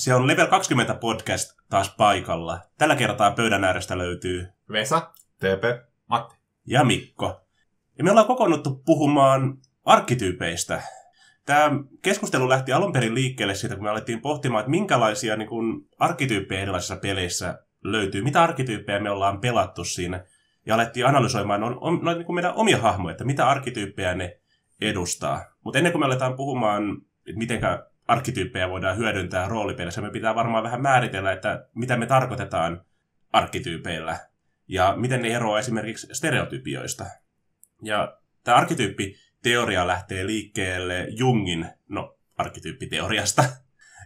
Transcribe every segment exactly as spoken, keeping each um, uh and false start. Se on Level kaksikymmentä podcast taas paikalla. Tällä kertaa pöydän äärestä löytyy Vesa, T P, Matti ja Mikko. Ja me ollaan kokoonnuttu puhumaan arkkityypeistä. Tämä keskustelu lähti alun perin liikkeelle siitä, kun me alettiin pohtimaan, että minkälaisia niin kun, arkkityyppejä erilaisissa peleissä löytyy. Mitä arkkityyppejä me ollaan pelattu siinä. Ja alettiin analysoimaan no, no, niin kun meidän omia hahmoja, että mitä arkkityyppejä ne edustaa. Mutta ennen kuin me aletaan puhumaan, että mitenkä arkkityyppejä voidaan hyödyntää roolipelissä, me pitää varmaan vähän määritellä, että mitä me tarkoitetaan arkkityypeillä ja miten ne eroaa esimerkiksi stereotypioista. Ja tämä arkkityyppiteoria lähtee liikkeelle Jungin, no, arkkityyppiteoriasta.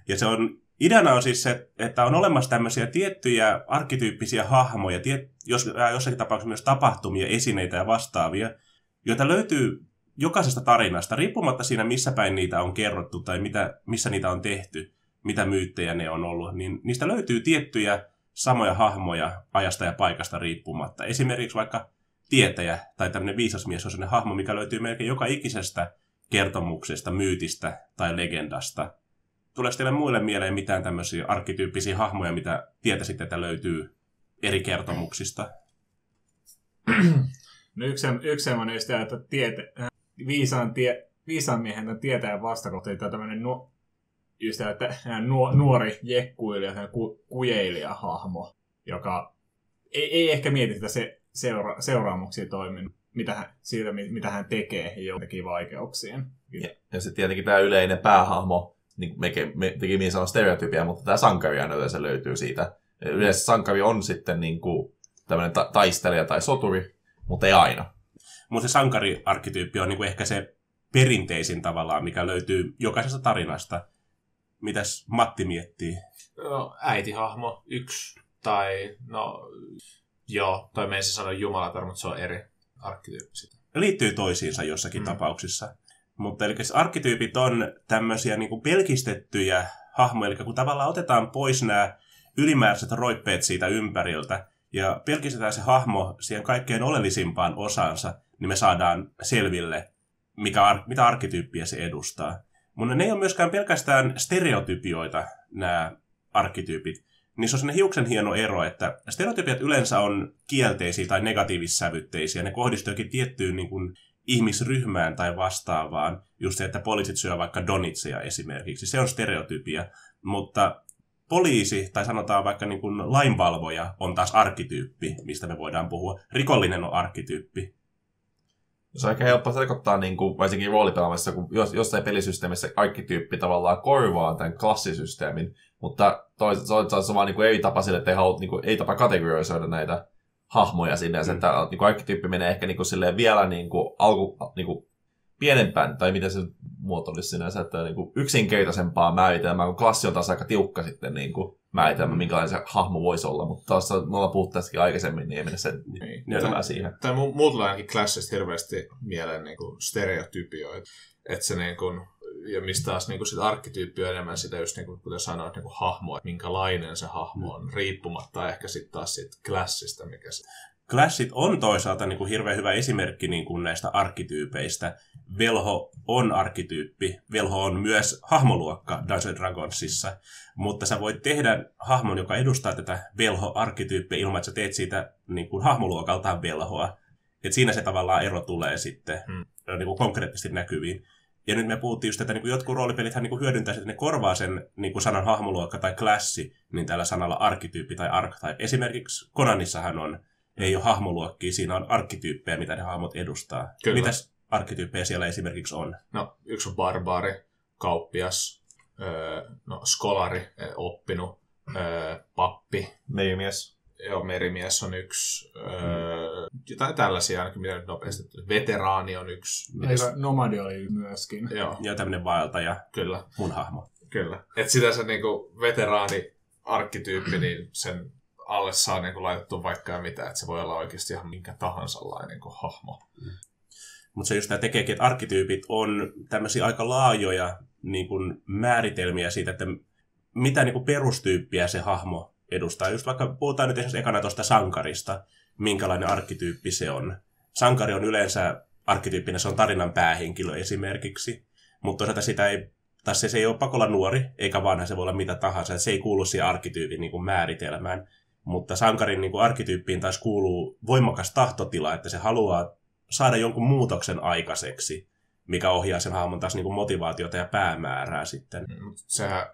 Ja se on, ideana on siis se, että on olemassa tämmöisiä tiettyjä arkkityyppisiä hahmoja, tiet, jos, jossakin tapauksessa myös tapahtumia, esineitä ja vastaavia, joita löytyy jokaisesta tarinasta, riippumatta siinä, missä päin niitä on kerrottu tai mitä, missä niitä on tehty, mitä myyttejä ne on ollut, niin niistä löytyy tiettyjä samoja hahmoja ajasta ja paikasta riippumatta. Esimerkiksi vaikka tietäjä tai tämmöinen viisasmies on sellainen hahmo, mikä löytyy melkein joka ikisestä kertomuksesta, myytistä tai legendasta. Tuleeko teille muille mieleen mitään tämmöisiä arkkityyppisiä hahmoja, mitä tietäisitte, että löytyy eri kertomuksista? No yksi, yksi semmoinen, että tietä... Viisaan, tie, viisaan miehen tai tietäjän vastakohta, tai tämmöinen nu, nuo, nuori jekkuilija, ku, kujeilija-hahmo, joka ei, ei ehkä mieti sitä se, seura, seuraamuksia toimin, mitä hän, siitä, mitä hän tekee, ja jotenkin vaikeuksiin. Ja, ja sitten tietenkin tämä yleinen päähahmo, niin mekin me, me sanon stereotypia, mutta tämä sankari aina yleensä löytyy siitä. Yleensä sankari on sitten niin kuin tämmöinen ta, taistelija tai soturi, mutta ei aina. Mutta se sankariarkkityyppi on niinku ehkä se perinteisin tavallaan, mikä löytyy jokaisesta tarinasta. Mitäs Matti miettii? No, äitihahmo, yksi. Tai, no, joo, toi meinsi sanoa jumalatar, mutta se on eri arkkityyppi sitä. Liittyy toisiinsa jossakin mm. tapauksissa. Mutta eli arkkityypit on tämmöisiä niinku pelkistettyjä hahmoja, eli kun tavallaan otetaan pois nämä ylimääräiset roippeet siitä ympäriltä, ja pelkistetään se hahmo siihen kaikkein oleellisimpaan osaansa, niin me saadaan selville, mikä, mitä arkkityyppiä se edustaa. Mutta ne ei ole myöskään pelkästään stereotypioita, nämä arkkityypit. Niissä on sellainen hiuksen hieno ero, että stereotypiat yleensä on kielteisiä tai negatiivissävytteisiä. Ne kohdistuukin tiettyyn niin kuin, ihmisryhmään tai vastaavaan. Just se, että poliisit syövät vaikka donitseja esimerkiksi. Se on stereotypia, mutta poliisi tai sanotaan vaikka niin kuin lainvalvoja on taas arkkityyppi, mistä me voidaan puhua. Rikollinen on arkkityyppi. Se on ehkä helppo tarkoittaa, niin kuin, varsinkin roolipelaamassa, kun jos, jossain pelisysteemissä arkkityyppi tavallaan korvaa tämän klassisysteemin, mutta toisaalta se on vaan niin kuin eri tapa sille, että ei, halua, niin kuin, ei tapa kategorisoida näitä hahmoja sinne. Mm. Että, niin kuin, arkkityyppi menee ehkä niin kuin, vielä niin kuin, alku, niin kuin, pienempään, tai miten se muotoilisi sinänsä, että niin kuin, yksinkertaisempaa määritelmää, kun klassi on taas aika tiukka sitten, niin kuin, määritelmä, minkälainen se hahmo voisi olla, mutta taas me ollaan puhuttu tästäkin aikaisemmin, niin ei mennä sen enemmän niin, siihen. Tämä mulla tulee ainakin klassista hirveästi mieleen niin kuin stereotypioita, että se niin kuin, ja mistä taas niin kuin sit arkkityyppi on enemmän sitä just niin kuin, kuten sanoit, niin kuin hahmo, että minkälainen se hahmo on, riippumatta ehkä sitten taas siitä klassista, mikä se klassit on toisaalta niin kuin hirveän hyvä esimerkki niin kuin näistä arkkityypeistä. Velho on arkkityyppi. Velho on myös hahmoluokka Dungeon Dragonsissa. Mutta sä voit tehdä hahmon, joka edustaa tätä velho-arkkityyppiä ilman, että sä teet siitä niin kuin hahmoluokaltaan velhoa. Et siinä se tavallaan ero tulee sitten hmm. niin kuin konkreettisesti näkyviin. Ja nyt me puhuttiin just, että niin kuin jotkut roolipelithän niin kuin hyödyntää, että ne korvaa sen niin kuin sanan hahmoluokka tai klassi, niin tällä sanalla arkkityyppi tai archetype. Esimerkiksi Konanissahan on. Ei ole hahmoluokkia, siinä on arkkityyppejä, mitä ne hahmot edustaa. Kyllä. Mitäs arkkityyppejä siellä esimerkiksi on? No, yksi on barbaari, kauppias, öö, no, skolari, oppinut, öö, pappi. Merimies. Joo, merimies on yksi. Öö, jotain tällaisia ainakin, mitä nyt nopeasti. Veteraani on yksi. Eivä, nomadi oli myöskin. Joo. Ja tämmöinen vaeltaja. Kyllä. Mun hahmo. Kyllä. Että sitä se niinku veteraani-arkkityyppi, niin sen alle saa niin kuin, laitettua vaikka mitä, että se voi olla oikeasti ihan minkä tahansa lainen kuin, hahmo. Mm. Mutta se just tämä tekeekin, että arkkityypit on tämmöisiä aika laajoja niin kuin, määritelmiä siitä, että mitä niin kuin, perustyyppiä se hahmo edustaa. Just vaikka puhutaan nyt esimerkiksi ekana tuosta sankarista, minkälainen arkkityyppi se on. Sankari on yleensä arkkityyppinen, se on tarinan päähenkilö esimerkiksi, mutta toisaalta sitä ei Tai se, se ei ole pakolla nuori, eikä vanha, se voi olla mitä tahansa. Se ei kuulu siihen arkkityypin niin kuin määritelmään. Mutta sankarin niin kuin arkkityyppiin taas kuuluu voimakas tahtotila, että se haluaa saada jonkun muutoksen aikaiseksi, mikä ohjaa sen hahmon taas niin kuin motivaatiota ja päämäärää sitten. Sehän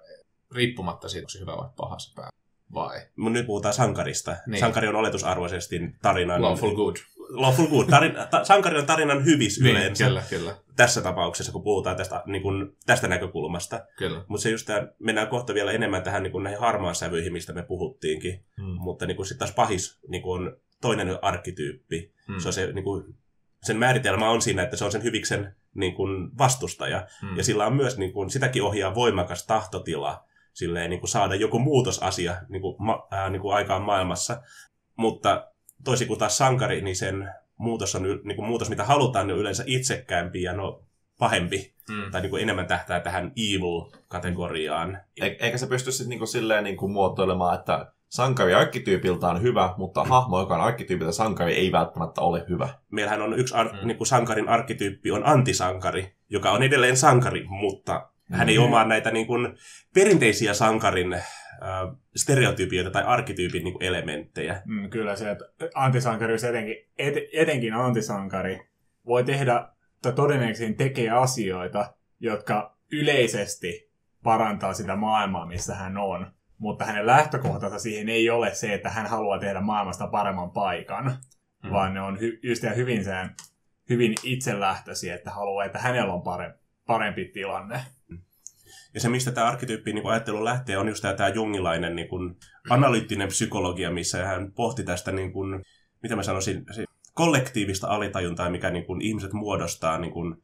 riippumatta siitä, onko se hyvä vai paha se pää. Vai? Nyt puhutaan sankarista. Niin. Sankari on oletusarvoisesti tarinan... Lawful good. Lawful good. Tarina, ta, sankari on tarinan hyvis niin, yleensä. Kyllä, kyllä. Tässä tapauksessa, kun puhutaan tästä, niin kuin, tästä näkökulmasta. Mutta se just tämä, mennään kohta vielä enemmän tähän niin kuin näihin harmaan sävyihin, mistä me puhuttiinkin. Hmm. Mutta niin sitten taas pahis niin kuin on toinen arkkityyppi. Hmm. Se on se, niin kuin, sen määritelmä on siinä, että se on sen hyviksen niin kuin vastustaja. Hmm. Ja sillä on myös, niin kuin, sitäkin ohjaa voimakas tahtotila. Silleen niin kuin saada joku muutosasia niin kuin, äh, niin kuin aikaan maailmassa. Mutta toisin kuin taas sankari, niin sen muutos, on, niin kuin muutos mitä halutaan, niin on yleensä itsekkäämpi ja no, pahempi. Mm. Tai niin kuin enemmän tähtää tähän evil-kategoriaan. E- eikä se pysty sitten niin silleen niin kuin muotoilemaan, että sankari arkkityypiltä on hyvä, mutta hahmo, joka on arkkityypiltä sankari, ei välttämättä ole hyvä. Meillähän on yksi ar- mm. niin kuin sankarin arkkityyppi on antisankari, joka on edelleen sankari, mutta... Hän ei omaa näitä niin kuin, perinteisiä sankarin äh, stereotypioita tai arkkityypin niin kuin, elementtejä. Mm, kyllä se, että antisankari, etenkin, et, etenkin antisankari, voi tehdä, tai todennäköisesti tekee asioita, jotka yleisesti parantaa sitä maailmaa, missä hän on. Mutta hänen lähtökohtansa siihen ei ole se, että hän haluaa tehdä maailmasta paremman paikan, mm. vaan ne on hy, just ja hyvin, sen, hyvin itselähtöisiä, että haluaa, että hänellä on parempi, parempi tilanne. Ja se, mistä tämä arkkityyppi niin ajattelu lähtee, on just tämä jungilainen niin kuin analyyttinen psykologia, missä hän pohti tästä, niin kuin, mitä mä sanoisin, kollektiivista alitajuntaa, mikä niin kuin, ihmiset muodostaa niin kuin,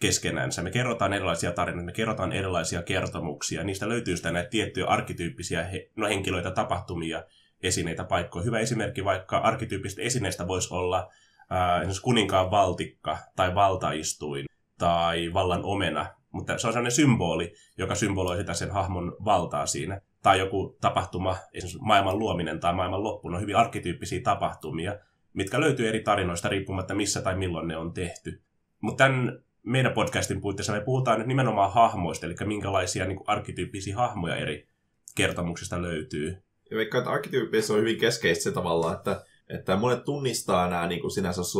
keskenänsä. Me kerrotaan erilaisia tarinoita, me kerrotaan erilaisia kertomuksia. Niistä löytyy sitä näitä tiettyjä arkkityyppisiä he, no, henkilöitä, tapahtumia, esineitä, paikkoja. Hyvä esimerkki vaikka arkkityyppisistä esineistä voisi olla ää, kuninkaan valtikka tai valtaistuin tai vallan omena. Mutta se on sellainen symboli, joka symboloi sitä sen hahmon valtaa siinä. Tai joku tapahtuma, esimerkiksi maailman luominen tai maailman loppu, on hyvin arkkityyppisiä tapahtumia, mitkä löytyy eri tarinoista riippumatta missä tai milloin ne on tehty. Mutta tämän meidän podcastin puitteissa me puhutaan nyt nimenomaan hahmoista, eli minkälaisia niin kuin arkkityyppisiä hahmoja eri kertomuksista löytyy. Ja vaikka että arkkityyppissä on hyvin keskeistä se tavalla, että, että monet tunnistaa nämä niin kuin sinänsä, jos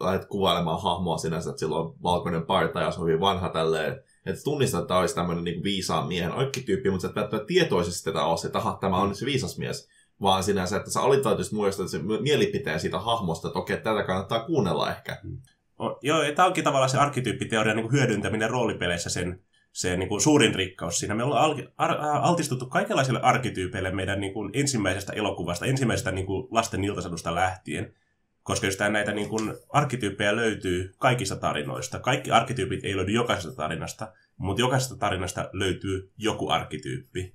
lähdet kuvailemaan hahmoa sinänsä, että sillä on valkoinen parta ja se on hyvin vanha tälleen. Että tunnistaa, että tämä olisi tämmöinen niin kuin viisaan miehen arkkityyppi, mutta sä et välttämättä tietoisesti tätä ole, että aha, tämä on se viisas mies. Vaan sinänsä, että sä alitaitoisesti muodostat sen mielipiteen siitä hahmosta, että okei, tätä kannattaa kuunnella ehkä. Mm. O, joo, ja tämä onkin tavallaan se arkkityyppiteorian niin kuin hyödyntäminen roolipeleissä sen, se niin kuin suurin rikkaus. Siinä me ollaan altistuttu kaikenlaisille arkkityypeille meidän niin kuin ensimmäisestä elokuvasta, ensimmäisestä niin kuin lasten iltasadusta lähtien. Koska jos näitä niin kuin, arkkityyppejä löytyy kaikista tarinoista. Kaikki arkkityypit ei löydy jokaisesta tarinasta, mutta jokaisesta tarinasta löytyy joku arkkityyppi.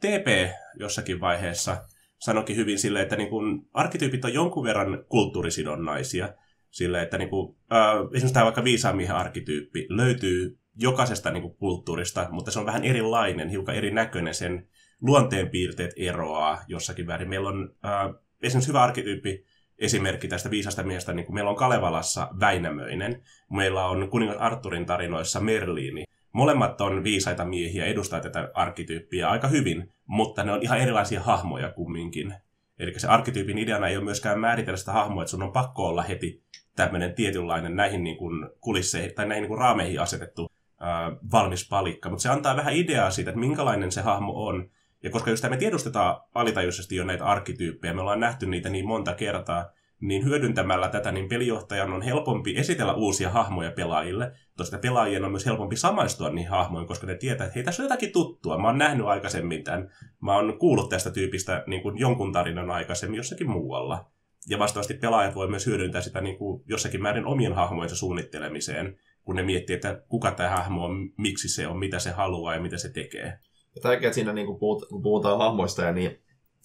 T P jossakin vaiheessa sanoikin hyvin silleen, että niin kuin, arkkityypit on jonkun verran kulttuurisidonnaisia. Silleen, että niin kuin, äh, esimerkiksi tämä vaikka viisaamiehen arkkityyppi löytyy jokaisesta niin kuin, kulttuurista, mutta se on vähän erilainen, hiukan erinäköinen. Sen luonteenpiirteet eroaa jossakin väärin. Meillä on äh, esimerkiksi hyvä arkkityyppi. Esimerkki tästä viisasta miehestä, niin kuin meillä on Kalevalassa Väinämöinen, meillä on kuningas Arturin tarinoissa Merliini. Molemmat on viisaita miehiä, edustaa tätä arkkityyppiä aika hyvin, mutta ne on ihan erilaisia hahmoja kumminkin. Eli se arkkityypin ideana ei ole myöskään määritellä sitä hahmoa, että sun on pakko olla heti tämmöinen tietynlainen näihin niin kuin kulisseihin tai näihin niin kuin raameihin asetettu ää, valmis palikka. Mutta se antaa vähän ideaa siitä, että minkälainen se hahmo on. Ja koska just me tiedostetaan alitajuisesti jo näitä arkkityyppejä, me ollaan nähty niitä niin monta kertaa, niin hyödyntämällä tätä, niin pelijohtajan on helpompi esitellä uusia hahmoja pelaajille. Toista pelaajien on myös helpompi samaistua niihin hahmoihin, koska ne tietää, että hei, tässä on jotakin tuttua, mä oon nähnyt aikaisemmin tämän, mä oon kuullut tästä tyypistä niin kuin jonkun tarinan aikaisemmin jossakin muualla. Ja vastaavasti pelaajat voi myös hyödyntää sitä niin kuin jossakin määrin omien hahmojensa suunnittelemiseen, kun ne miettii, että kuka tämä hahmo on, miksi se on, mitä se haluaa ja mitä se tekee. Ja tärkeää siinä, niin kun puhutaan hahmoista ja niin,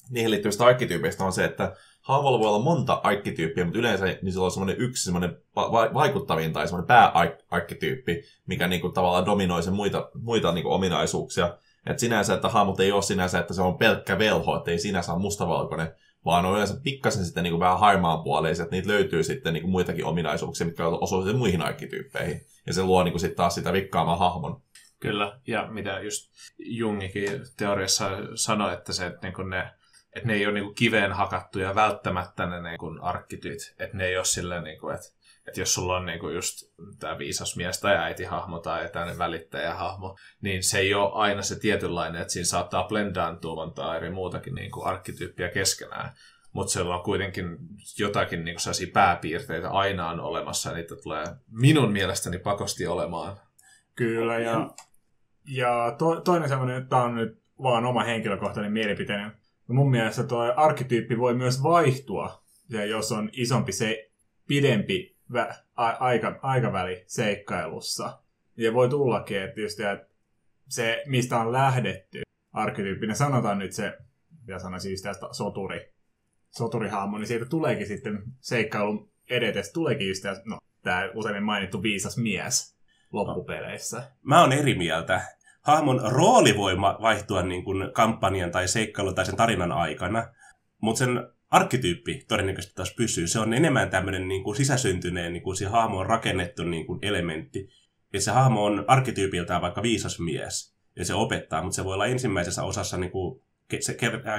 niihin liittyvistä arkkityypeistä, on se, että hahmolla voi olla monta arkkityyppiä, mutta yleensä niin sillä on semmoinen yksi semmoinen vaikuttavin tai semmoinen pääarkkityyppi, mikä niin kuin tavallaan dominoi sen muita, muita niin kuin ominaisuuksia. Että sinänsä, että hahmot ei ole sinänsä, että se on pelkkä velho, että ei sinänsä ole mustavalkoinen, vaan on yleensä pikkasen sitten niin kuin vähän harmaan puoleisia, että niitä löytyy sitten niin kuin muitakin ominaisuuksia, mitkä osuu sitten muihin arkkityyppeihin. Ja se luo niin kuin sitten taas sitä rikkaamaan hahmon. Kyllä, ja mitä just Jungikin teoriassa sanoi, että, se, että, niinku ne, että ne ei ole niinku kiveen hakattuja välttämättä ne niinku arkkityyt. Että ne ei ole silleen, niinku, että, että jos sulla on niinku just tämä viisas mies tai äitihahmo tai tämmöinen välittäjähahmo, niin se ei ole aina se tietynlainen, että siinä saattaa blendaantua montaa eri muutakin niinku arkkityyppiä keskenään. Mutta siellä on kuitenkin jotakin niinku sellaisia pääpiirteitä aina on olemassa, ja niitä tulee minun mielestäni pakosti olemaan. Kyllä, ja, ja to, toinen semmoinen, että tämä on nyt vaan oma henkilökohtainen mielipiteinen. Mun mielestä tuo arkkityyppi voi myös vaihtua, ja jos on isompi se pidempi vä, a, aika, aikaväli seikkailussa. Ja voi tullakin, että just se, mistä on lähdetty arkkityyppinen, sanotaan nyt se, mitä sanoisin just tästä soturi, soturihaamo, niin siitä tuleekin sitten seikkailun edetessä, tuleekin just tästä, no, tämä usein mainittu viisas mies. Loppupeleissä. Mä oon eri mieltä. Hahmon rooli voi vaihtua niin kuin kampanjan tai seikkailun tai sen tarinan aikana, mutta sen arkkityyppi todennäköisesti taas pysyy. Se on enemmän tämmöinen niin kuin sisäsyntyneen, niin kuin se hahmo on rakennettu niin kuin elementti. Et se hahmo on arkkityypiltään vaikka viisas mies, ja se opettaa, mutta se voi olla ensimmäisessä osassa niin kuin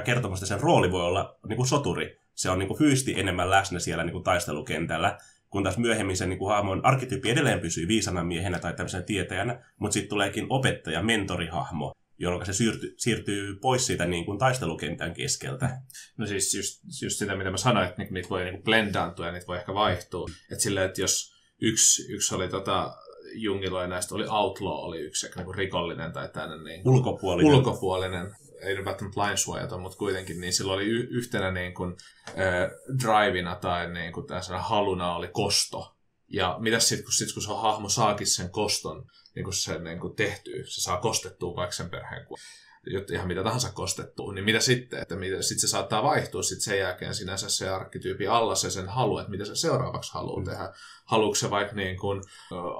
kertomusta, sen rooli voi olla niin kuin soturi. Se on niin kuin fyysisesti enemmän läsnä siellä niin kuin taistelukentällä. Kun taas myöhemmin sen niin hahmon arkkityyppi edelleen pysyy viisana miehenä tai tämmöisenä tietäjänä, mutta sitten tuleekin opettaja, mentorihahmo, jolloin se siirtyy, siirtyy pois siitä niin kuin taistelukentän keskeltä. No siis just, just sitä, mitä mä sanoin, että niitä voi niin blendaantua ja niitä voi ehkä vaihtua. Että silleen, että jos yksi, yksi oli tota, Jungilla ja näistä oli outlaw, oli yksi niin rikollinen tai tämmöinen niin ulkopuolinen. ulkopuolinen. Ei nyt välttämättä lainsuojaton, mutta kuitenkin, niin sillä oli y- yhtenä niin kuin, äh, drivina tai niin kuin haluna oli kosto. Ja mitä sitten, kun, sit, kun se hahmo saakin sen koston, niin kun se niin kuin tehtyy, se saa kostettua vaikka sen perheen, kun, ihan mitä tahansa kostettua, niin mitä sitten? Että mitä, sit se saattaa vaihtua sit sen jälkeen sinänsä se arkkityypin alla se sen halu, että mitä se seuraavaksi haluaa mm. tehdä. Haluatko se vaikka niin kun,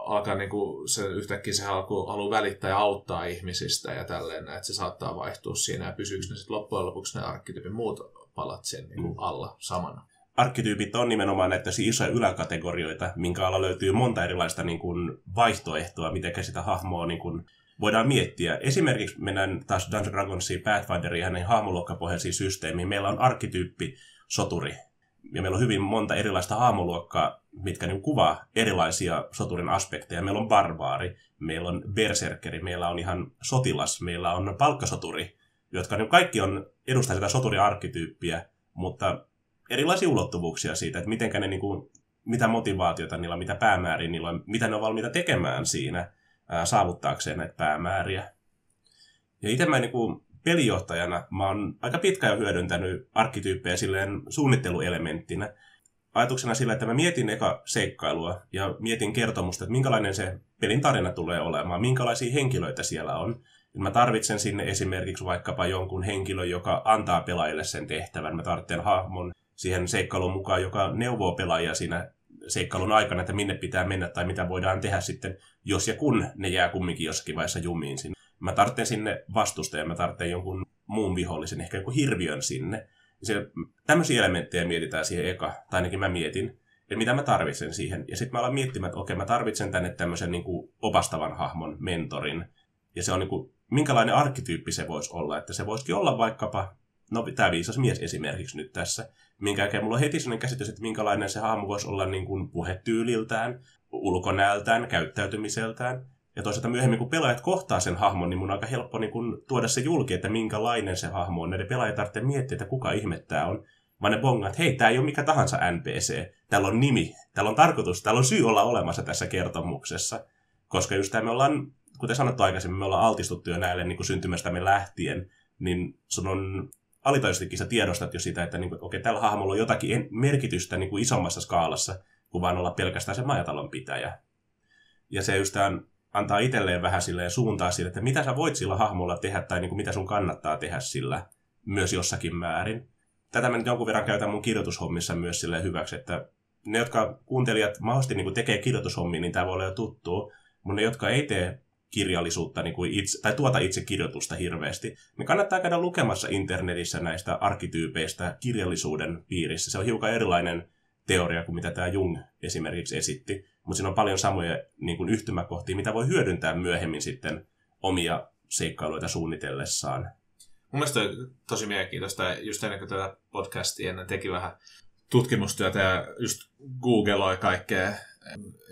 alkaa niin kun se, yhtäkkiä se haluaa, haluaa välittää ja auttaa ihmisistä ja tälleen, että se saattaa vaihtua siinä ja pysyykö ne sitten loppujen lopuksi ne arkkityypin muut palat sen niin kun alla samana? Arkkityypit on nimenomaan näitä isoja yläkategorioita, minkä alla löytyy monta erilaista niin kun vaihtoehtoa, miten sitä hahmoa niin kun voidaan miettiä. Esimerkiksi mennään taas Dungeon Dragonsiin, Pathfinderiin ja hänen hahmoluokkapohjaisiin systeemiin. Meillä on arkkityyppi, soturi. Ja meillä on hyvin monta erilaista hahmoluokkaa, mitkä niin kuvaa erilaisia soturin aspekteja. Meillä on barbaari, meillä on berserkeri, meillä on ihan sotilas, meillä on palkkasoturi, jotka niin kaikki on, edustaa sitä soturi-arkkityyppiä, mutta erilaisia ulottuvuuksia siitä, että mitenkä ne, niin kuin, mitä motivaatiota niillä on, mitä päämääriä niillä on, mitä ne on valmiita tekemään siinä saavuttaakseen näitä päämääriä. Ja itse mä niin kuin pelijohtajana mä oon aika pitkään jo hyödyntänyt arkkityyppejä silleen suunnitteluelementtinä. Ajatuksena sillä, että mä mietin eka seikkailua ja mietin kertomusta, että minkälainen se pelin tarina tulee olemaan, minkälaisia henkilöitä siellä on. Mä tarvitsen sinne esimerkiksi vaikkapa jonkun henkilön, joka antaa pelaajille sen tehtävän. Mä tarvitsen hahmon siihen seikkailun mukaan, joka neuvoo pelaajia siinä seikkailun aikana, että minne pitää mennä tai mitä voidaan tehdä sitten, jos ja kun ne jää kumminkin jossakin vaiheessa jumiin sinne. Mä tarvitsen sinne vastustajan, mä tarvitsen jonkun muun vihollisen, ehkä jonkun hirviön sinne. Se, tämmöisiä elementtejä mietitään siihen eka, tai ainakin mä mietin, että mitä mä tarvitsen siihen. Ja sitten mä alan miettimään, että okei, mä tarvitsen tänne tämmöisen niin kuin opastavan hahmon, mentorin. Ja se on niin kuin, minkälainen arkkityyppi se voisi olla, että se voisikin olla vaikkapa no, tämä viisas mies esimerkiksi nyt tässä, minkä jälkeen mulla on heti sellainen käsitys, että minkälainen se hahmo voisi olla niin kuin puhetyyliltään, ulkonäöltään, käyttäytymiseltään. Ja toisaalta myöhemmin, kun pelaajat kohtaa sen hahmon, niin mun on aika helppo niin kuin tuoda se julki, että minkälainen se hahmo on. Näiden pelaajat tarvitsee miettiä, että kuka ihme tämä on, vaan ne bongaa, että hei, tämä ei ole mikä tahansa N P C. Täällä on nimi, täällä on tarkoitus, täällä on syy olla olemassa tässä kertomuksessa. Koska just tämä me ollaan, kuten sanottu aikaisemmin, me ollaan altistuttu jo näille niin kuin syntymästämme lähtien, niin sun on alitajuisestikin sä tiedostat jo sitä, että niinku, okei, tällä hahmolla on jotakin merkitystä niinku isommassa skaalassa, kuin vaan olla pelkästään se majatalon pitäjä. Ja se just antaa itselleen vähän silleen suuntaa sille, että mitä sä voit sillä hahmolla tehdä, tai niinku, mitä sun kannattaa tehdä sillä myös jossakin määrin. Tätä mä nyt jonkun verran käytän mun kirjoitushommissa myös silleen hyväksi, että ne, jotka kuuntelijat mahdollisesti niinku tekee kirjoitushommia, niin tää voi olla jo tuttua, mutta ne, jotka ei tee kirjallisuutta niin kuin itse, tai tuota itse kirjoitusta hirveästi, niin kannattaa käydä lukemassa internetissä näistä arkkityypeistä kirjallisuuden piirissä. Se on hiukan erilainen teoria kuin mitä tämä Jung esimerkiksi esitti, mutta siinä on paljon samoja niin kuin yhtymäkohtia, mitä voi hyödyntää myöhemmin sitten omia seikkailuita suunnitellessaan. Mun mielestä on tosi mielenkiintoista, just ennen kuin tätä podcastia ennen teki vähän tutkimustyötä ja just googloi kaikkea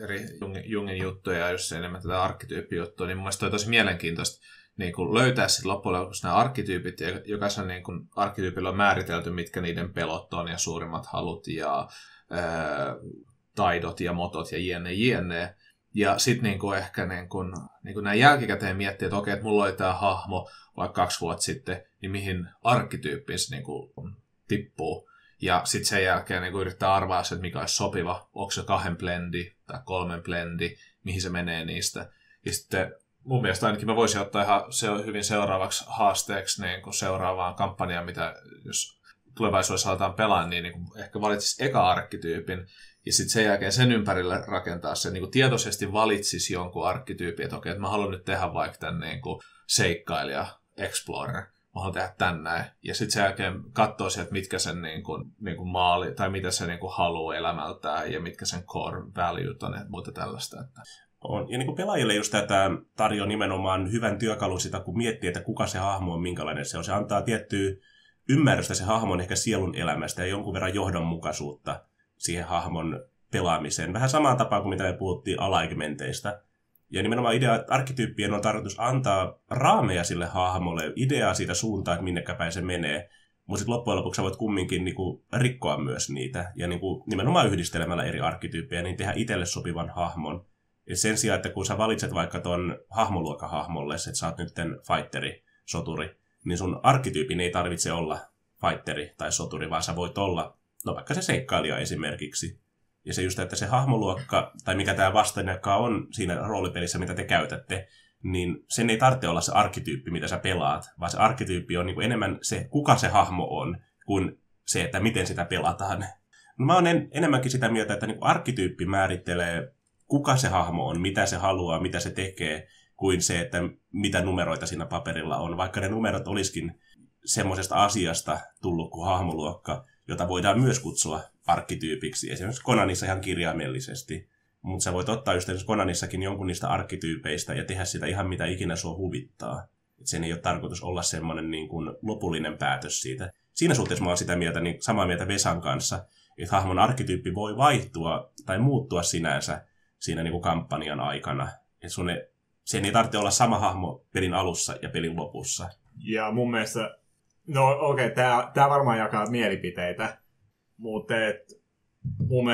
eri Jungin juttuja ja just enemmän tätä arkkityyppijuttua, niin mun mielestä on tosi mielenkiintoista niin kuin löytää sitten loppujen lopuksi nämä arkkityypit, ja jokaisen niin kuin arkkityypillä on määritelty, mitkä niiden pelot on ja suurimmat halut ja ää, taidot ja motot ja jne jne. Ja sitten niinku ehkä niinku, niinku näin jälkikäteen miettii, että okei, että mulla oli tämä hahmo vaikka kaksi vuotta sitten, niin mihin arkkityyppiin se niinku tippuu. Ja sitten sen jälkeen niinku yrittää arvaa se, että mikä olisi sopiva, onko se kahden blendi tai kolmen blendi, mihin se menee niistä. Ja sitten mun mielestä ainakin mä voisin ottaa ihan se hyvin seuraavaksi haasteeksi niinku seuraavaan kampanjaan, mitä jos tulevaisuudessa aletaan pelaa, niin niinku ehkä valitsisi eka arkkityypin. Ja sitten sen jälkeen sen ympärillä rakentaa se, niin tietoisesti valitsisi jonkun arkkityypin, että okei, että mä haluan nyt tehdä vaikka tämän niin seikkailija, explorer, mä haluan tehdä tän näin. Ja sitten sen jälkeen katsoo se, että mitkä sen niin kuin, niin kuin maali, tai mitä se niin kuin haluaa elämältään, ja mitkä sen core values on, ja muuta tällaista. Että. On. Ja niin kuin pelaajille just tätä tarjoaa nimenomaan hyvän työkalun sitä, kun miettii, että kuka se hahmo on, minkälainen se on. Se antaa tiettyä ymmärrystä se hahmon ehkä sielun elämästä ja jonkun verran johdonmukaisuutta siihen hahmon pelaamiseen. Vähän samaan tapaan kuin mitä me puhuttiin alignmenteistä. Ja nimenomaan idea, että arkkityyppien on tarkoitus antaa raameja sille hahmolle, ideaa siitä suuntaan, että minnekä päin se menee. Mutta sitten loppujen lopuksi voit kumminkin niinku rikkoa myös niitä. Ja niinku nimenomaan yhdistelemällä eri arkkityyppejä, niin tehdä itselle sopivan hahmon. Et sen sijaan, että kun sä valitset vaikka ton hahmoluokan hahmolle, että sä oot nyt fighteri, soturi, niin sun arkkityypin ei tarvitse olla fighteri tai soturi, vaan sä voit olla no vaikka se seikkailija esimerkiksi. Ja se just, että se hahmoluokka, tai mikä tämä vastainenkaan on siinä roolipelissä, mitä te käytätte, niin sen ei tarvitse olla se arkkityyppi, mitä sä pelaat, vaan se arkkityyppi on niin kuin enemmän se, kuka se hahmo on, kuin se, että miten sitä pelataan. No mä oon en, enemmänkin sitä mieltä, että niin kuin arkkityyppi määrittelee, kuka se hahmo on, mitä se haluaa, mitä se tekee, kuin se, että mitä numeroita siinä paperilla on, vaikka ne numerot olisikin semmoisesta asiasta tullut kuin hahmoluokka, jota voidaan myös kutsua arkkityypiksi, esimerkiksi Konanissa ihan kirjaimellisesti. Mutta sä voit ottaa just Konanissakin jonkun niistä arkkityypeistä ja tehdä sitä ihan mitä ikinä sua huvittaa. Et sen ei ole tarkoitus olla semmoinen niin kuin lopullinen päätös siitä. Siinä suhteessa mä oon sitä mieltä, niin samaa mieltä Vesan kanssa, että hahmon arkkityyppi voi vaihtua tai muuttua sinänsä siinä niin kuin kampanjan aikana. Et sun ei, sen ei tarvitse olla sama hahmo pelin alussa ja pelin lopussa. Ja mun mielestä no okei, okay, tää, tää varmaan jakaa mielipiteitä, mutta mun,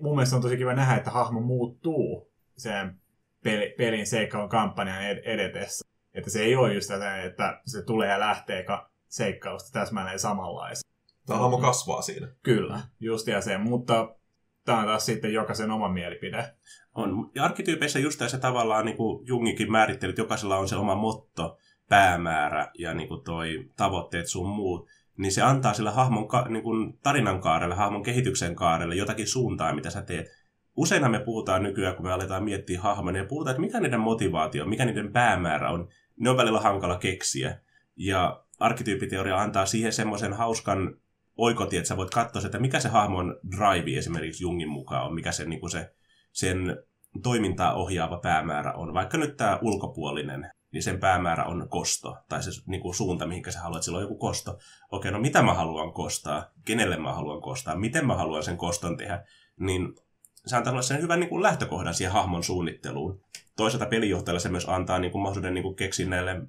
mun mielestä on tosi kiva nähdä, että hahmo muuttuu sen peli, pelin seikkailun kampanjan ed- edetessä. Että se ei ole just tätä, että se tulee ja lähtee ka- seikkailusta täsmälleen samanlaista. Tämä hahmo kasvaa siinä. Kyllä, just ja se, mutta tämä on taas sitten jokaisen oma mielipide. On, ja arkkityypeissä just tässä tavallaan, niin kuin Junginkin määritteli, että jokaisella on se oma motto, päämäärä ja niin kuin toi tavoitteet sun muut, niin se antaa sillä hahmon ka- niin kuin tarinan kaarelle, hahmon kehityksen kaarelle jotakin suuntaa, mitä sä teet. Useinhan me puhutaan nykyään, kun me aletaan miettiä hahmoja, ja puhutaan, että mikä niiden motivaatio, mikä niiden päämäärä on. Ne on välillä hankala keksiä. Ja arkkityyppiteoria antaa siihen semmoisen hauskan oikotien, että sä voit katsoa, että mikä se hahmon drive esimerkiksi Jungin mukaan on, mikä se, niin kuin se, sen toimintaa ohjaava päämäärä on, vaikka nyt tämä ulkopuolinen. Niin sen päämäärä on kosto, tai se niin kuin suunta, mihinkä sä haluat, sillä on joku kosto. Okei, no mitä mä haluan kostaa, kenelle mä haluan kostaa, miten mä haluan sen koston tehdä, niin se antaa olla sen hyvän niin kuin lähtökohdan siihen hahmon suunnitteluun. Toisaalta pelijohtajalle se myös antaa niin kuin mahdollisuuden niin kuin keksinnälle.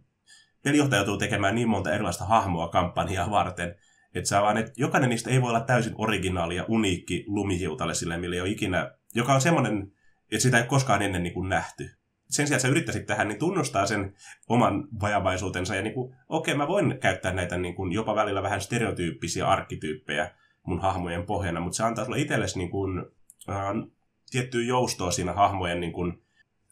Pelijohtaja joutuu tekemään niin monta erilaista hahmoa kampanjaa varten, että sä vaan, että jokainen niistä ei voi olla täysin originaali ja uniikki lumihiutalle sille, millä ei ole ikinä, joka on semmoinen, että sitä ei koskaan ennen niin kuin nähty. Sen sijaan, että sä yrittäisit tähän, niin tunnustaa sen oman vajavaisuutensa. Ja niin kuin, okei, mä voin käyttää näitä niin kuin jopa välillä vähän stereotyyppisiä arkkityyppejä mun hahmojen pohjana, mutta se antaa sulle itsellesi niin kuin, äh, tiettyä joustoa siinä hahmojen niin kuin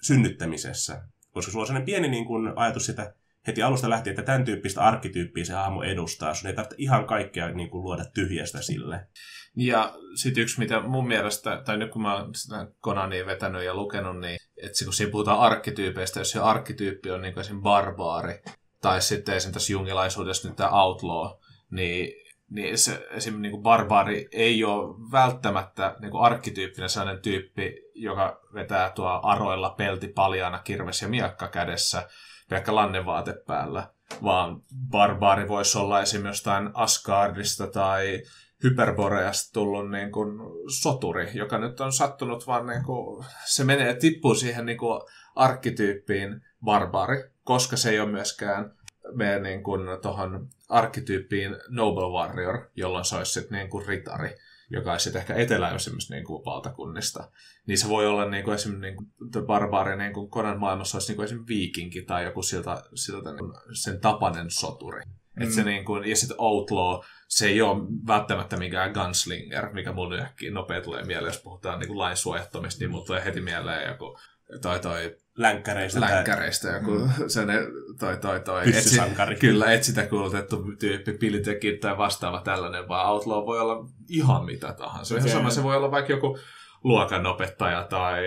synnyttämisessä. Koska sulla on sellainen pieni niin kuin ajatus sitä heti alusta lähtien, että tämän tyyppistä arkkityyppiä se hahmo edustaa. Sun ei tarvitse ihan kaikkea niin kuin luoda tyhjästä sille. Ja sitten yksi, mitä mun mielestä, tai nyt kun mä oon sitä Konania vetänyt ja lukenut, niin että kun siinä puhutaan arkkityypeistä, jos se arkkityyppi on niin kuin esimerkiksi barbaari, tai sitten esimerkiksi tässä jungilaisuudessa nyt tämä outlaw, niin niin se, esimerkiksi niin kuin barbaari ei ole välttämättä niin kuin arkkityyppinen sellainen tyyppi, joka vetää tuo aroilla pelti paljaana, kirves ja miekka kädessä, pelkkä lannevaate päällä, vaan barbaari voisi olla esimerkiksi jostain Asgardista tai Hyperboreasta tullut niin kuin soturi, joka nyt on sattunut, vaan niin kuin, se menee tippuu siihen niin kuin arkkityyppiin barbaari, koska se ei ole myöskään menee niin kuin tuohon arkkityyppiin Noble Warrior, jolloin se olisi sitten niin kuin ritari, joka olisi sitten ehkä eteläisimmistä niin kuin valtakunnista. Niin se voi olla niin kuin esimerkiksi niin kuin The Barbari, niin kuin Conan maailmassa olisi niin kuin esimerkiksi viikinki tai joku siltä, siltä niin kuin sen tapainen soturi. Mm. Et se niin kuin, ja sitten Outlaw, se ei ole välttämättä mikään gunslinger, mikä mun yhäkin nopea tulee mieleen, jos puhutaan niin kuin lain suojattomista, niin mun tulee heti mieleen joku tai tai länkkäreistä, länkkäreistä joku mm. sellainen tai tai tai etsi, kyllä etsitä kuulutettu tyyppi, pilitekijä tai vastaava tällainen, vaan Outlaw voi olla ihan mitä tahansa. Ihan sama, se voi olla vaikka joku luokanopettaja tai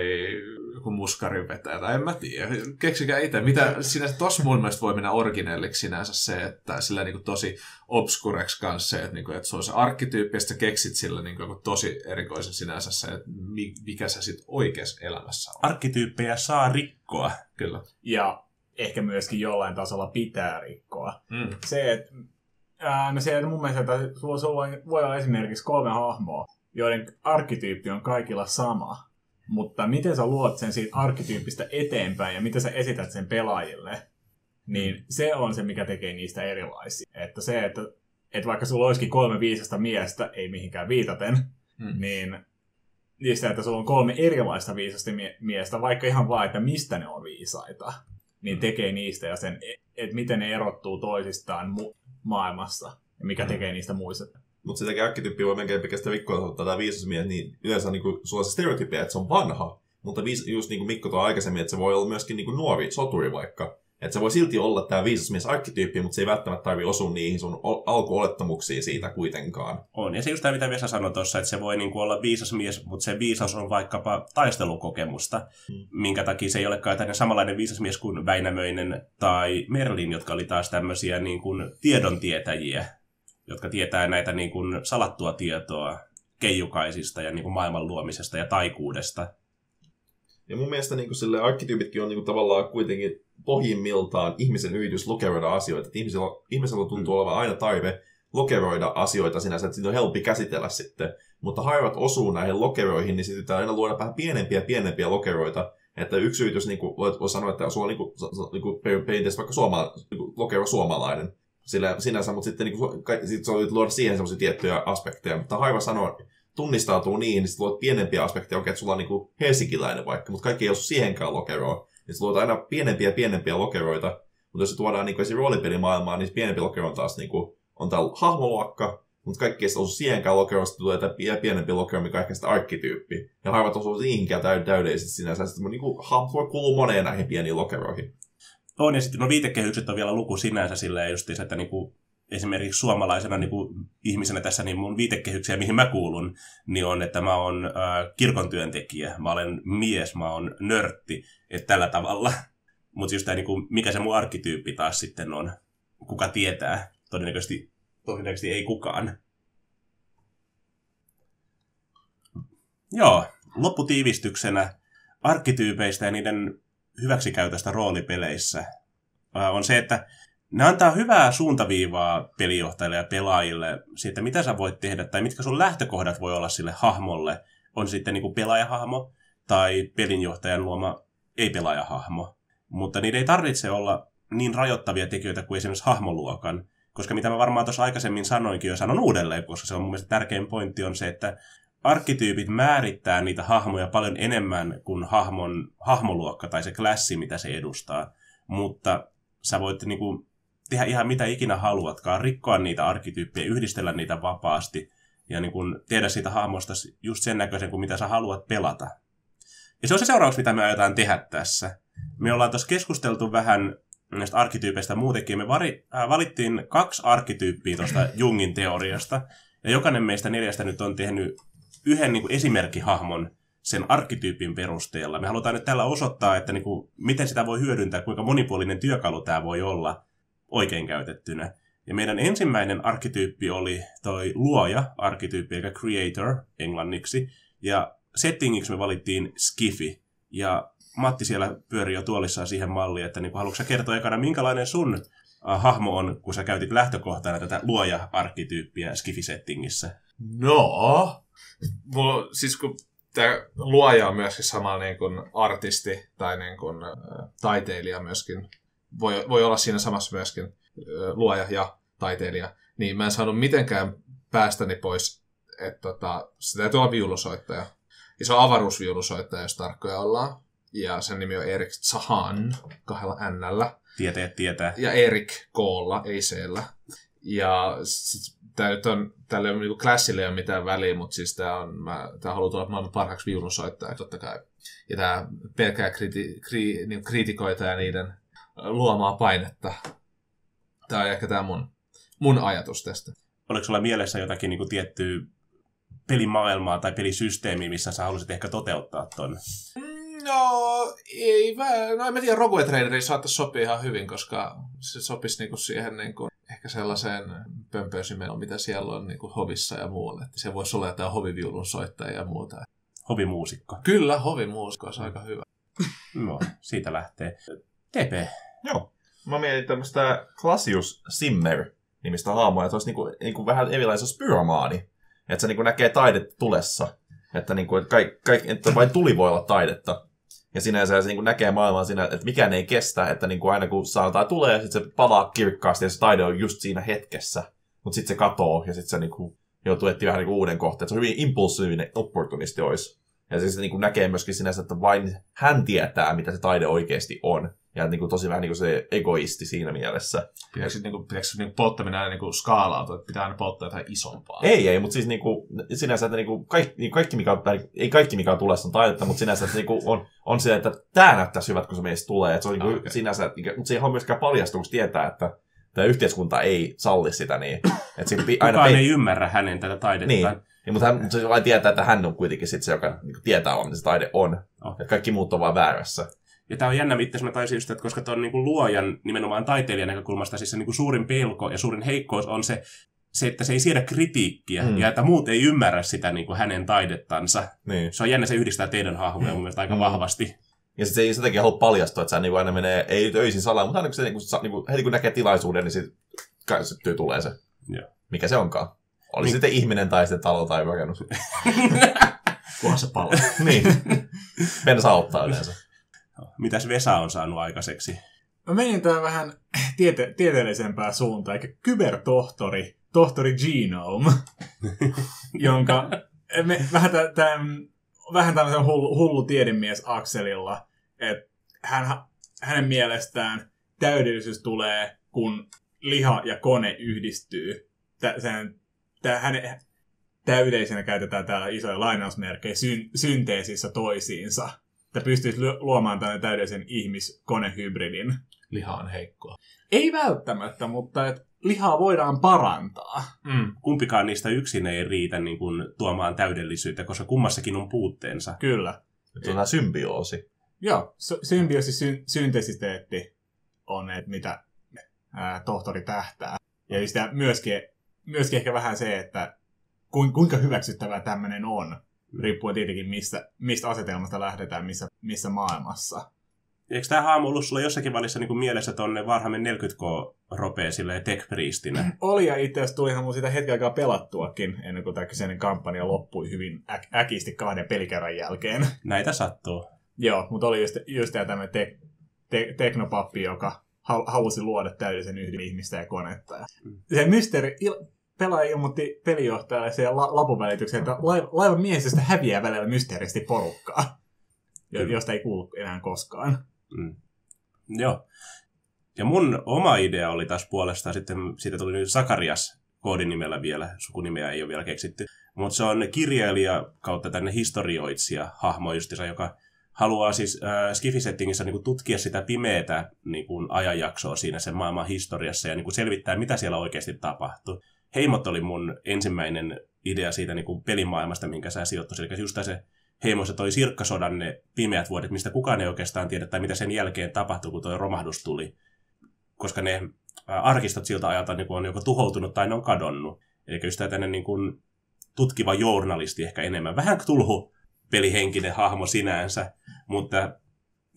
joku muskarivetäjä tai en mä tiedä. Keksikää itse. Mitä sinänsä tuossa mun mielestä voi mennä originelliksi sinänsä se, että sillä niinku tosi obscureksi kanssa se, että, niinku, että se on se arkkityyppi ja sitten keksit sillä niinku joku tosi erikoisen sinänsä se, että mikä sä sit oikeassa elämässä on. Arkkityyppejä saa rikkoa. Kyllä. Ja ehkä myöskin jollain tasolla pitää rikkoa. Mm. Se, että ää, no se, että mun mielestä että sulla, sulla voi olla esimerkiksi kolme hahmoa, joiden arkkityyppi on kaikilla sama. Mutta miten sä luot sen siitä arkkityypistä eteenpäin ja miten sä esität sen pelaajille, niin se on se, mikä tekee niistä erilaisia. Että se, että, että vaikka sulla olisikin kolme viisasta miestä, ei mihinkään viitaten, hmm. niin niistä, että sulla on kolme erilaista viisasta mie- miestä, vaikka ihan vaan, että mistä ne on viisaita, niin tekee niistä ja sen, että miten ne erottuu toisistaan mu- maailmassa ja mikä hmm. tekee niistä muista. Mutta sitäkin arkkityyppiä voi melkein pelkästään Mikko ottaa tämä viisas mies, niin yleensä niinku, sulla on se stereotypia, että se on vanha. Mutta viis, just niin kuin Mikko toi aikaisemmin, että se voi olla myöskin niinku nuori soturi vaikka. Että se voi silti olla tämä viisas mies arkkityyppi, mutta se ei välttämättä tarvitse osua niihin sun alkuolettamuksiin siitä kuitenkaan. On, ja se just tämä, mitä Vesa sanoi tuossa, että se voi niinku olla viisas mies, mutta se viisaus on vaikkapa taistelukokemusta, hmm. minkä takia se ei olekaan tämmöinen samanlainen viisas mies kuin Väinämöinen tai Merlin, jotka oli taas tämmöisiä niin kuin tiedontietäjiä, jotka tietää näitä niin kuin salattua tietoa keijukaisista ja niin kuin maailman luomisesta ja taikuudesta. Ja mun mielestä niin kuin sille arkkityypitkin on niin kuin tavallaan kuitenkin pohjimmiltaan ihmisen yritys lokeroida asioita. Ihmisellä, ihmisellä tuntuu mm. olevan aina tarve lokeroida asioita sinänsä, että sitä on helppi käsitellä sitten. Mutta harvat osuu näihin lokeroihin, niin sitten aina luoda vähän pienempiä pienempiä lokeroita. Että yksi yritys, niin kuin voi sanoa, että sulla on niin kuin, niin kuin perinteisesti vaikka suoma, niin kuin lokero suomalainen. Sillä sinänsä, mutta sitten niin kai, sit sä voit luoda siihen semmoisia tiettyjä aspekteja. Mutta harva sanoo, tunnistautuu niihin, niin sitten luot pienempiä aspekteja. Okei, että sulla on niin helsinkiläinen vaikka, mutta kaikki ei osu siihenkään lokeroon. Niin luot aina pienempiä pienempiä lokeroita. Mutta jos se tuodaan niin esimerkiksi roolipelimaailmaan, niin pienempi lokero on taas niin kuin, on tää hahmoluokka. Mutta kaikki ei osu siihenkään lokeroon, sitten tulee tämä pienempi lokero, mikä on ehkä sitä arkkityyppi. Ja harvat osuu siihenkään täydellisesti sinänsä. Sitten niin hahmot voi kulua moneen näihin pieniin lokeroihin. On, ja sitten no viitekehykset on vielä luku sinänsä silleen justiinsa, että niinku, esimerkiksi suomalaisena niinku, ihmisenä tässä, niin mun viitekehyksiä, mihin mä kuulun, niin on, että mä oon äh, kirkon työntekijä, mä olen mies, mä oon nörtti, että tällä tavalla. Mutta just tämä, niinku, mikä se mun arkkityyppi taas sitten on, kuka tietää, todennäköisesti, todennäköisesti ei kukaan. Joo, lopputiivistyksenä arkkityypeistä ja niiden hyväksikäytöstä roolipeleissä on se, että ne antaa hyvää suuntaviivaa pelijohtajille ja pelaajille siitä, mitä sä voit tehdä tai mitkä sun lähtökohdat voi olla sille hahmolle. On sitten niin kuin pelaajahahmo tai pelinjohtajan luoma ei-pelaajahahmo. Mutta niiden ei tarvitse olla niin rajoittavia tekijöitä kuin esimerkiksi hahmoluokan, koska mitä mä varmaan tuossa aikaisemmin sanoinkin jo sanon uudelleen, koska se on mun mielestä tärkein pointti on se, että arkkityypit määrittää niitä hahmoja paljon enemmän kuin hahmon, hahmoluokka tai se klassi, mitä se edustaa. Mutta sä voit niin kuin, tehdä ihan mitä ikinä haluatkaan, rikkoa niitä arkkityyppejä, yhdistellä niitä vapaasti ja niin kuin, tehdä siitä hahmosta just sen näköisen kuin mitä sä haluat pelata. Ja se on se seuraavaksi, mitä me aiotaan tehdä tässä. Me ollaan tuossa keskusteltu vähän näistä arkkityypeistä muutenkin. Me vari, äh, valittiin kaksi arkkityyppiä tuosta Jungin teoriasta ja jokainen meistä neljästä nyt on tehnyt yhden niin kuin esimerkkihahmon sen arkkityypin perusteella. Me halutaan nyt tällä osoittaa, että niin kuin, miten sitä voi hyödyntää, kuinka monipuolinen työkalu tämä voi olla oikein käytettynä. Ja meidän ensimmäinen arkkityyppi oli toi luoja-arkkityyppi, eli creator englanniksi. Ja settingiksi me valittiin skifi. Ja Matti siellä pyörii jo tuolissaan siihen malliin, että niin kun, haluatko sä kertoa ekana, minkälainen sun hahmo on, kun sä käytit lähtökohtana tätä luoja-arkkityyppiä skifi-settingissä? No, mulla, siis kun tämä luoja on myöskin sama niin kuin artisti tai niin kuin, taiteilija myöskin, voi, voi olla siinä samassa myöskin luoja ja taiteilija, niin mä en saanut mitenkään päästäni pois, että tota, se täytyy olla viulusoittaja. Ja se on avaruusviulusoittaja, jos tarkkoja ollaan. Ja sen nimi on Erik Zahan, kahdella N:llä. Tieteet tietää. Ja Erik K:lla, ei C:llä. Ja sit, tää nyt on, tälle on niinku klassille ei ole mitään väliä, mutta siis tää on, mä, tää haluaa tulla maailman parhaaksi viulunsoittajaksi totta kai. Ja tää pelkää kriti, kri, niinku kriitikoita ja niiden luomaa painetta. Tää on ehkä tää mun, mun ajatus tästä. Oliko sulla mielessä jotakin niinku tiettyä pelimaailmaa tai pelisysteemiä, missä sä halusit ehkä toteuttaa ton? No, ei vä- no en mä tiedä, Rogue Traderin saattaisi sopia ihan hyvin, koska se sopisi niinku siihen niinku ehkä sellaiseen pömpöysimenoon, mitä siellä on niinku hovissa ja muualla. Että se voisi olla jotain hoviviulun soittajia ja muuta. Hovimuusikko. Kyllä, hovimuusikko on aika hyvä. No, siitä lähtee. Tepe. Joo. Mä mietin tämmöistä Klasius Simmer-nimistä hahmoa, että olisi niinku, niinku vähän erilaisessa pyromaani. Että se niinku näkee taidetta tulessa. Että, niinku, et kaik, kaik, että vain tuli voi olla taidetta. Ja sinänsä se niinku näkee maailman siinä, että mikään ei kestä, että niinku aina kun sanotaan tulee, sit se palaa kirkkaasti ja se taide on just siinä hetkessä. Mutta sitten se katoo ja sitten se niinku joutuu etsiä vähän niinku uuden kohteen. Se on hyvin impulsiivinen opportunisti olisi. Ja siis se niinku näkee myöskin sinänsä, että vain hän tietää, mitä se taide oikeasti on. Ja niinku tosi vähän niinku se egoisti siinä mielessä. Pitääkö niinku, niinku polttaminen aina niinku skaalautua, että pitää aina polttaa jotain isompaa? Ei, ei, mutta siis niinku, sinänsä, että niinku kaikki, kaikki, mikä on, ei kaikki mikä on tulessa on taidetta, mutta sinänsä, että niinku on, on se, että tämä näyttäisi hyvältä, kun se meistä tulee. Et se on niinku okay. Sinänsä, että, mutta se ei ole myöskään paljastunut, kun tietää, että tämä yhteiskunta ei salli sitä. Niin, että aina kukaan ei ymmärrä hänen tätä taidetta. Niin. Ja, mutta hän, se vain tietää, että hän on kuitenkin sit se, joka niin tietää, mitä se taide on. Okay. Kaikki muut on vaan väärässä. Ja tämä on jännä, itse asiassa mä taisin just, että koska tuon niinku luojan nimenomaan taiteilijan näkökulmasta, siis se niinku suurin pelko ja suurin heikkous on se, se että se ei siedä kritiikkiä mm. ja että muut ei ymmärrä sitä niinku hänen taidettansa. Niin. Se on jännä, se yhdistää teidän hahmoja mun mielestä aika mm. vahvasti. Ja sitten se ei sitäkin halua paljastua, että se niinku aina menee, ei öisin salaa, mutta aina kun se niinku, sa, niinku, heti kun näkee tilaisuuden, niin sitten käsittyy tulee se, yeah. Mikä se onkaan. Oli Mik... sitten ihminen tai sitten talo tai rakennus. Kunhan se palaa. Niin. Mennä saa auttaa yleensä. Mitäs Vesa on saanut aikaiseksi? Mä menin tämän vähän tiete- tieteellisempää suuntaan, eli kybertohtori, tohtori Genome, jonka me, vähän, tämän, vähän tämmöisen hullu, hullu tiedemies akselilla, että hän, hänen mielestään täydellisyys tulee, kun liha ja kone yhdistyy. Tä, sen, tä, hänen täydellisenä käytetään täällä isoja lainausmerkkejä syn, synteesissä toisiinsa. Että pystyisi luomaan tällainen täydellisen ihmiskonehybridin. Liha on heikkoa. Ei välttämättä, mutta et lihaa voidaan parantaa. Mm. Kumpikaan niistä yksin ei riitä niin kuin tuomaan täydellisyyttä, koska kummassakin on puutteensa. Kyllä. Se on symbioosi. Joo, symbioosi, sy- syntesiteetti on, että mitä ää, tohtori tähtää. Ja sitä myöskin, myöskin ehkä vähän se, että kuinka hyväksyttävää tämmöinen on. Riippuen tietenkin, mistä, mistä asetelmasta lähdetään, missä, missä maailmassa. Eikö tämä haamu ollut sulla jossakin välillä niin mielessä tuonne Warhammer neljäkymmentä K-ropeen silleen tech-priistinä? Oli, ja itse asiassa tulihan mun sitä hetken aikaa pelattuakin, ennen kuin tämä kyseinen kampanja loppui hyvin äk- äkisti kahden pelikerran jälkeen. Näitä sattuu. Joo, mutta oli just, just tämä tämmöinen te- te- teknopappi, joka hal- halusi luoda täydellisen yhden ihmistä ja konetta. Ja se mysteeri... Il- Pelaaja ilmoitti pelijohtajalle siellä la- lapuvälitykseen, että laiv- laivan miehisestä häviää välillä mysteeristi porukkaa, jo- josta ei kuulu enää koskaan. Mm. Joo. Ja mun oma idea oli taas puolestaan, sitten siitä tuli nyt Sakarias koodinimellä vielä, sukunimeä ei ole vielä keksitty, mutta se on kirjailija kautta tänne historioitsija hahmo justiinsa, joka haluaa siis äh, skifisettingissä niin kuin tutkia sitä pimeätä niin kuin ajanjaksoa siinä sen maailman historiassa ja niin kuin selvittää, mitä siellä oikeasti tapahtui. Heimot oli mun ensimmäinen idea siitä niin kuin pelimaailmasta, minkä sä sijoittuisit. Eli just se Heimossa toi sirkkasodan ne pimeät vuodet, mistä kukaan ei oikeastaan tiedä, tai mitä sen jälkeen tapahtui, kun toi romahdus tuli. Koska ne arkistot siltä ajalta niin on joko tuhoutunut tai ne on kadonnut. Eli just tämmöinen niin kuin tutkiva journalisti ehkä enemmän. Vähän tulhu pelihenkinen hahmo sinänsä, mutta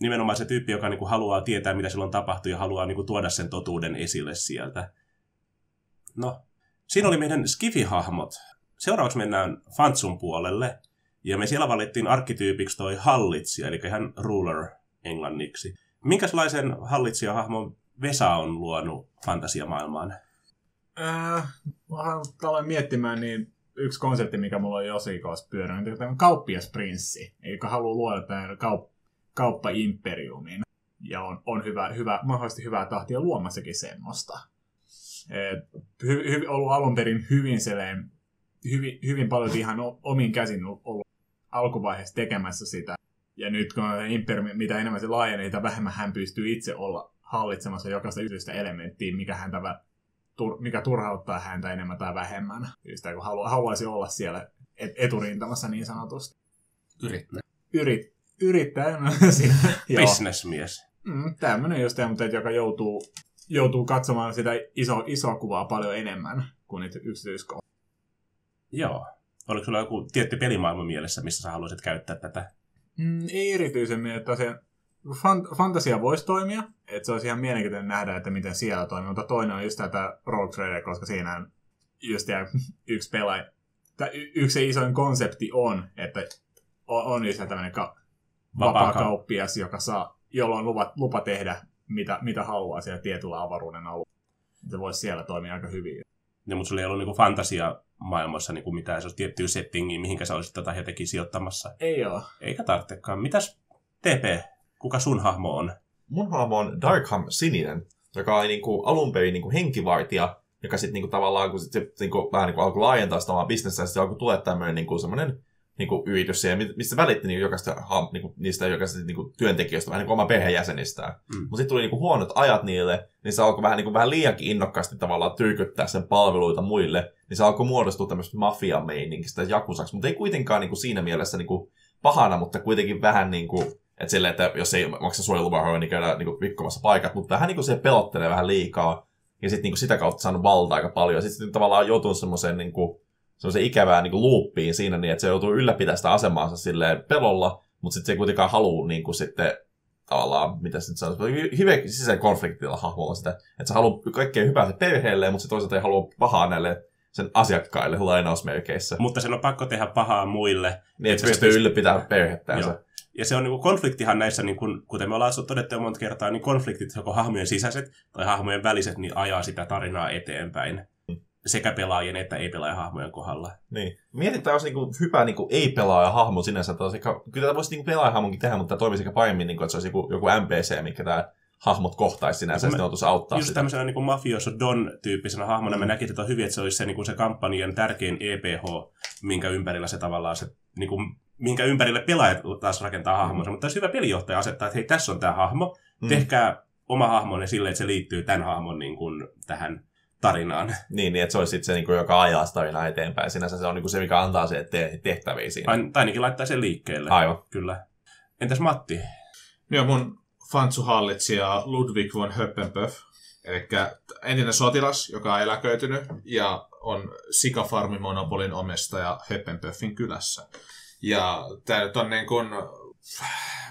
nimenomaan se tyyppi, joka niin kuin haluaa tietää, mitä silloin tapahtuu ja haluaa niin kuin tuoda sen totuuden esille sieltä. No, siinä oli meidän Skifi-hahmot. Seuraavaksi mennään Fantsun puolelle. Ja me siellä valittiin arkkityypiksi toi hallitsija, eli ihan ruler englanniksi. Minkälaisen hallitsijahahmon Vesa on luonut fantasiamaailmaan? Äh, mä aloin miettimään, niin yksi konsepti, mikä mulla on Josikossa pyörinyt, on tämä kauppiasprinssi, joka haluaa luoda tämän kaup- kauppaimperiumin. Ja on, on hyvä, hyvä, mahdollisesti hyvää tahtia luomassakin semmoista. Et, hy, hy, ollut alun perin hyvin sellainen... Hyvin, hyvin paljon ihan omin käsin ollut alkuvaiheessa tekemässä sitä. Ja nyt kun imperiumi, mitä enemmän se laajenee, sitä vähemmän hän pystyy itse olla hallitsemassa jokaista yksityistä elementtiä, mikä, häntä, mikä turhauttaa häntä enemmän tai vähemmän. Sitä kun halu, haluaisi olla siellä eturintamassa niin sanotusti. Yrittää. Yrit, yrittää. No, businessmies. Mm, tämmöinen just tämä, mutta joka joutuu, joutuu katsomaan sitä iso, isoa kuvaa paljon enemmän kuin niitä yksityiskohtia. Joo. Oliko sulla joku tietty pelimaailma mielessä, missä sä haluaisit käyttää tätä? Mm, ei erityisemmin, että se fant- fantasia voisi toimia. Että se olisi ihan mielenkiintoinen nähdä, että miten siellä toimii. Mutta toinen on just tätä Rogue Trader, koska siinä on just tämä yksi pelaaja. Y- yksi isoin konsepti on, että on just tämmöinen ka- vapaakauppias, joka saa, jolla on lupa, lupa tehdä mitä, mitä haluaa siellä tietyllä avaruuden alueella. Se voisi siellä toimia aika hyvin. Ja mutta sulla ei ollut niinku fantasia maailmassa niinku mitään tiettyä settingiä, mihinkä sä olisit tätä jotenkin sijoittamassa. Ei oo. Eikä tarvitsekaan. Mitäs T P? Kuka sun hahmo on? Mun hahmo on Darkham Sininen, joka on niinku alun perin niinku henkivartija, joka sitten niinku tavallaan, kun sit se niinku, vähän niinku alkoi laajentaa sitä omaa bisnestä, ja sitten alkoi tulla tämmöinen niinku semmoinen niinku yritys siihen, mistä välitti niinku jokaista, niinku, niistä jokaista niinku työntekijöistä, vähän niinku oman perheenjäsenistään. Mm. Mutta sitten tuli niinku huonot ajat niille, niin se alkoi vähän, niinku, vähän liiankin innokkaasti tavallaan tyrkyttää sen palveluita muille, niin se alkoi muodostua tämmöistä mafia-meininkistä jakusaksi, mutta ei kuitenkaan niinku siinä mielessä niinku pahana, mutta kuitenkin vähän niinku, että silleen, että jos ei maksa suojeluvaroja, niin käydään niinku rikkomassa paikat, mutta vähän niinku se pelottelee vähän liikaa, ja sitten niinku sitä kautta saanut valtaa aika paljon, ja sitten tavallaan joutunut semmoiseen niinku semmoisen ikävään niin kuin luuppiin siinä, niin että se joutuu ylläpitämään sitä asemaansa silleen pelolla, mutta sitten se ei kuitenkaan halua niin kuin sitten tavallaan, mitä se nyt sanoo, hyvin sisäisen konfliktilla hahmolla sitä, että se haluaa kaikkea hyvää se perheelleen, mutta se toisaalta ei halua pahaa näille sen asiakkaille lainausmerkeissä. Mutta sen on pakko tehdä pahaa muille. Niin, että se pystyy ylläpitämään perhettänsä. Joo. Ja se on niin kuin konfliktihan näissä, niin kuin, kuten me ollaan todettu monta kertaa, niin konfliktit, joko hahmojen sisäiset tai hahmojen väliset, niin ajaa sitä tarinaa eteenpäin. Sekä pelaajien että ei-pelaajahahmojen kohdalla. Niin. Mietin, että olisi niinku hyvä niinku ei-pelaajahahmo sinänsä. Ehkä, kyllä tämä voisi niinku pelaajahahmonkin tehdä, mutta tämä toimisi ehkä paremmin, niinku, että se olisi joku, joku M P C, mikä tämä hahmot kohtaisi sinänsä, ja sitten joutuisi auttaa just sitä. Just tämmöisenä niinku mafioso Don-tyyppisenä hahmona mm. me näkisin, että on hyvin, että se olisi se, niinku, se kampanjan tärkein E P H, minkä ympärillä se tavallaan se, niinku, minkä ympärille pelaajat taas rakentaa hahmonsa. Mm. Mutta olisi hyvä pelijohtaja asettaa, että hei, tässä on tämä hahmo, mm. tehkää oma hahmonne silleen, että se liittyy tämän hahmon niin kuin, tähän tarinaan. Niin, niin, että se olisi sitten se, niin kuin, joka ajaa tarinaa eteenpäin. Sinänsä se on niin kuin se, mikä antaa se te- tehtäviä siinä. Ain, tai ainakin laittaa sen liikkeelle. Aivan. Kyllä. Entäs Matti? Joo, mun fantsuhallitsija Ludwig von Höppenpöf. Eli entinen sotilas, joka on eläköitynyt ja on sikafarmimonopolin omistaja Höppenpöffin kylässä. Ja tämä nyt on niin kuin...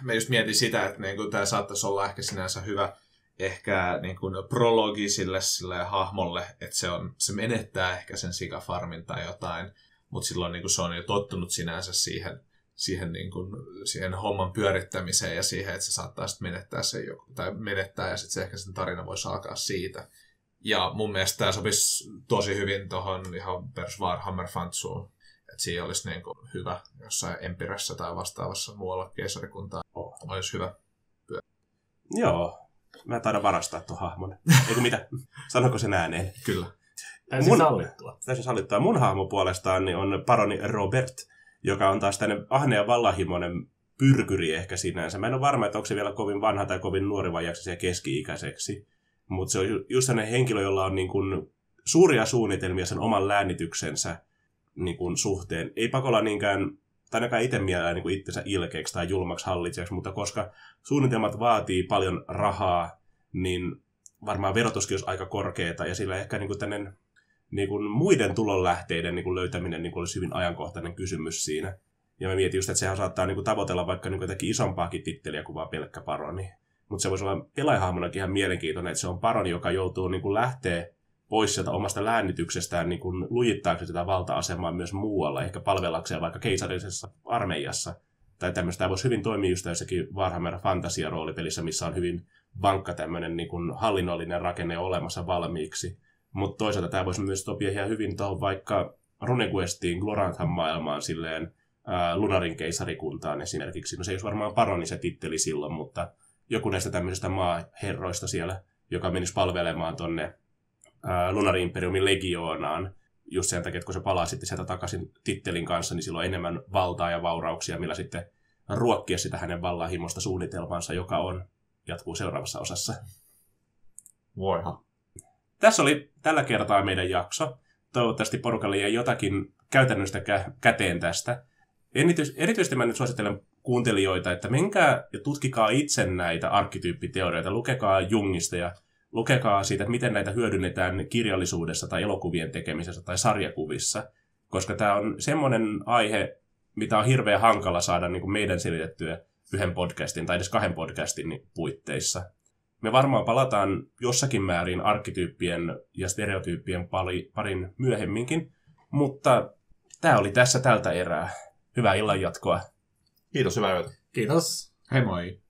Mä just mietin sitä, että niin kuin, tämä saattaisi olla ehkä sinänsä hyvä... ehkä niin kuin prologi sille, sille hahmolle, että se, on, se menettää ehkä sen sikafarmin tai jotain, mutta silloin niin kuin se on jo tottunut sinänsä siihen, siihen, niin kuin, siihen homman pyörittämiseen ja siihen, että se saattaa sitten menettää sen joku, tai menettää ja sitten se ehkä sen tarina voisi alkaa siitä. Ja mun mielestä tämä sopisi tosi hyvin tuohon ihan perus Warhammer-fantsuun, että siinä olisi niin kuin hyvä jossain empirässä tai vastaavassa muualla keisarikuntaa, olisi hyvä pyörä. Joo. Mä taidan varastaa tuon hahmon. Eikö mitä? Sanoko sen ääneen? Kyllä. Täysin mun, sallittua. Täysin sallittua. Mun hahmo puolestaan niin on paroni Robert, joka on taas tämmöinen ahne- ja vallahimoinen pyrkyri ehkä sinänsä. Mä en ole varma, että onko se vielä kovin vanha tai kovin nuori vai jaksa siihen keski-ikäiseksi. Mutta se on just sellainen henkilö, jolla on niin kun suuria suunnitelmia sen oman läänityksensä niin kun suhteen. Ei pakolla niinkään... tai ainakaan itse mielellään niin kuin itsensä ilkeäksi tai julmaksi hallitsijaksi, mutta koska suunnitelmat vaatii paljon rahaa, niin varmaan verotuskin olisi aika korkeata, ja sillä ehkä niin kuin tämmöinen niin kuin muiden tulonlähteiden niin kuin löytäminen niin kuin olisi hyvin ajankohtainen kysymys siinä. Ja mä mietin just, että sehän saattaa niin kuin tavoitella vaikka niin kuin jotakin isompaakin titteliä kuin vaan pelkkä paroni. Mutta se voisi olla pelaajahahmonakin ihan mielenkiintoinen, että se on paroni, joka joutuu niin kuin lähteä pois sieltä omasta läännityksestään niin kuin lujittaakseen sitä valta-asemaa myös muualla, ehkä palvellakseen vaikka keisarillisessa armeijassa. Tai tämmöistä. Tämä voisi hyvin toimia just jossakin Warhammer-fantasia-roolipelissä, missä on hyvin vankka tämmöinen niin kuin hallinnollinen rakenne olemassa valmiiksi. Mutta toisaalta tämä voisi myös sopia ihan hyvin tuohon vaikka Runequestiin, Gloranthan maailmaan, silleen ää, Lunarin keisarikuntaan esimerkiksi. No se ei olisi varmaan paroni se titteli silloin, mutta joku näistä tämmöisistä maaherroista siellä, joka menisi palvelemaan tuonne Lunarin imperiumin legioonaan. Just sen takia, että kun se palaa sitten sieltä takaisin tittelin kanssa, niin sillä on enemmän valtaa ja vaurauksia, millä sitten ruokkia sitä hänen vallanhimosta suunnitelmansa, joka on, jatkuu seuraavassa osassa. Voihan. Tässä oli tällä kertaa meidän jakso. Toivottavasti porukalle jäi jotakin käytännöstä kä- käteen tästä. Enitys, erityisesti mä nyt suosittelen kuuntelijoita, että menkää ja tutkikaa itse näitä arkkityyppiteorioita, lukekaa Jungista ja lukekaa siitä, että miten näitä hyödynnetään kirjallisuudessa tai elokuvien tekemisessä tai sarjakuvissa, koska tämä on semmoinen aihe, mitä on hirveän hankala saada niin kuin meidän selitettyä yhden podcastin tai edes kahden podcastin puitteissa. Me varmaan palataan jossakin määrin arkkityyppien ja stereotyyppien parin myöhemminkin, mutta tämä oli tässä tältä erää. Hyvää illan jatkoa. Kiitos, hyvää yötä. Kiitos. Hei moi.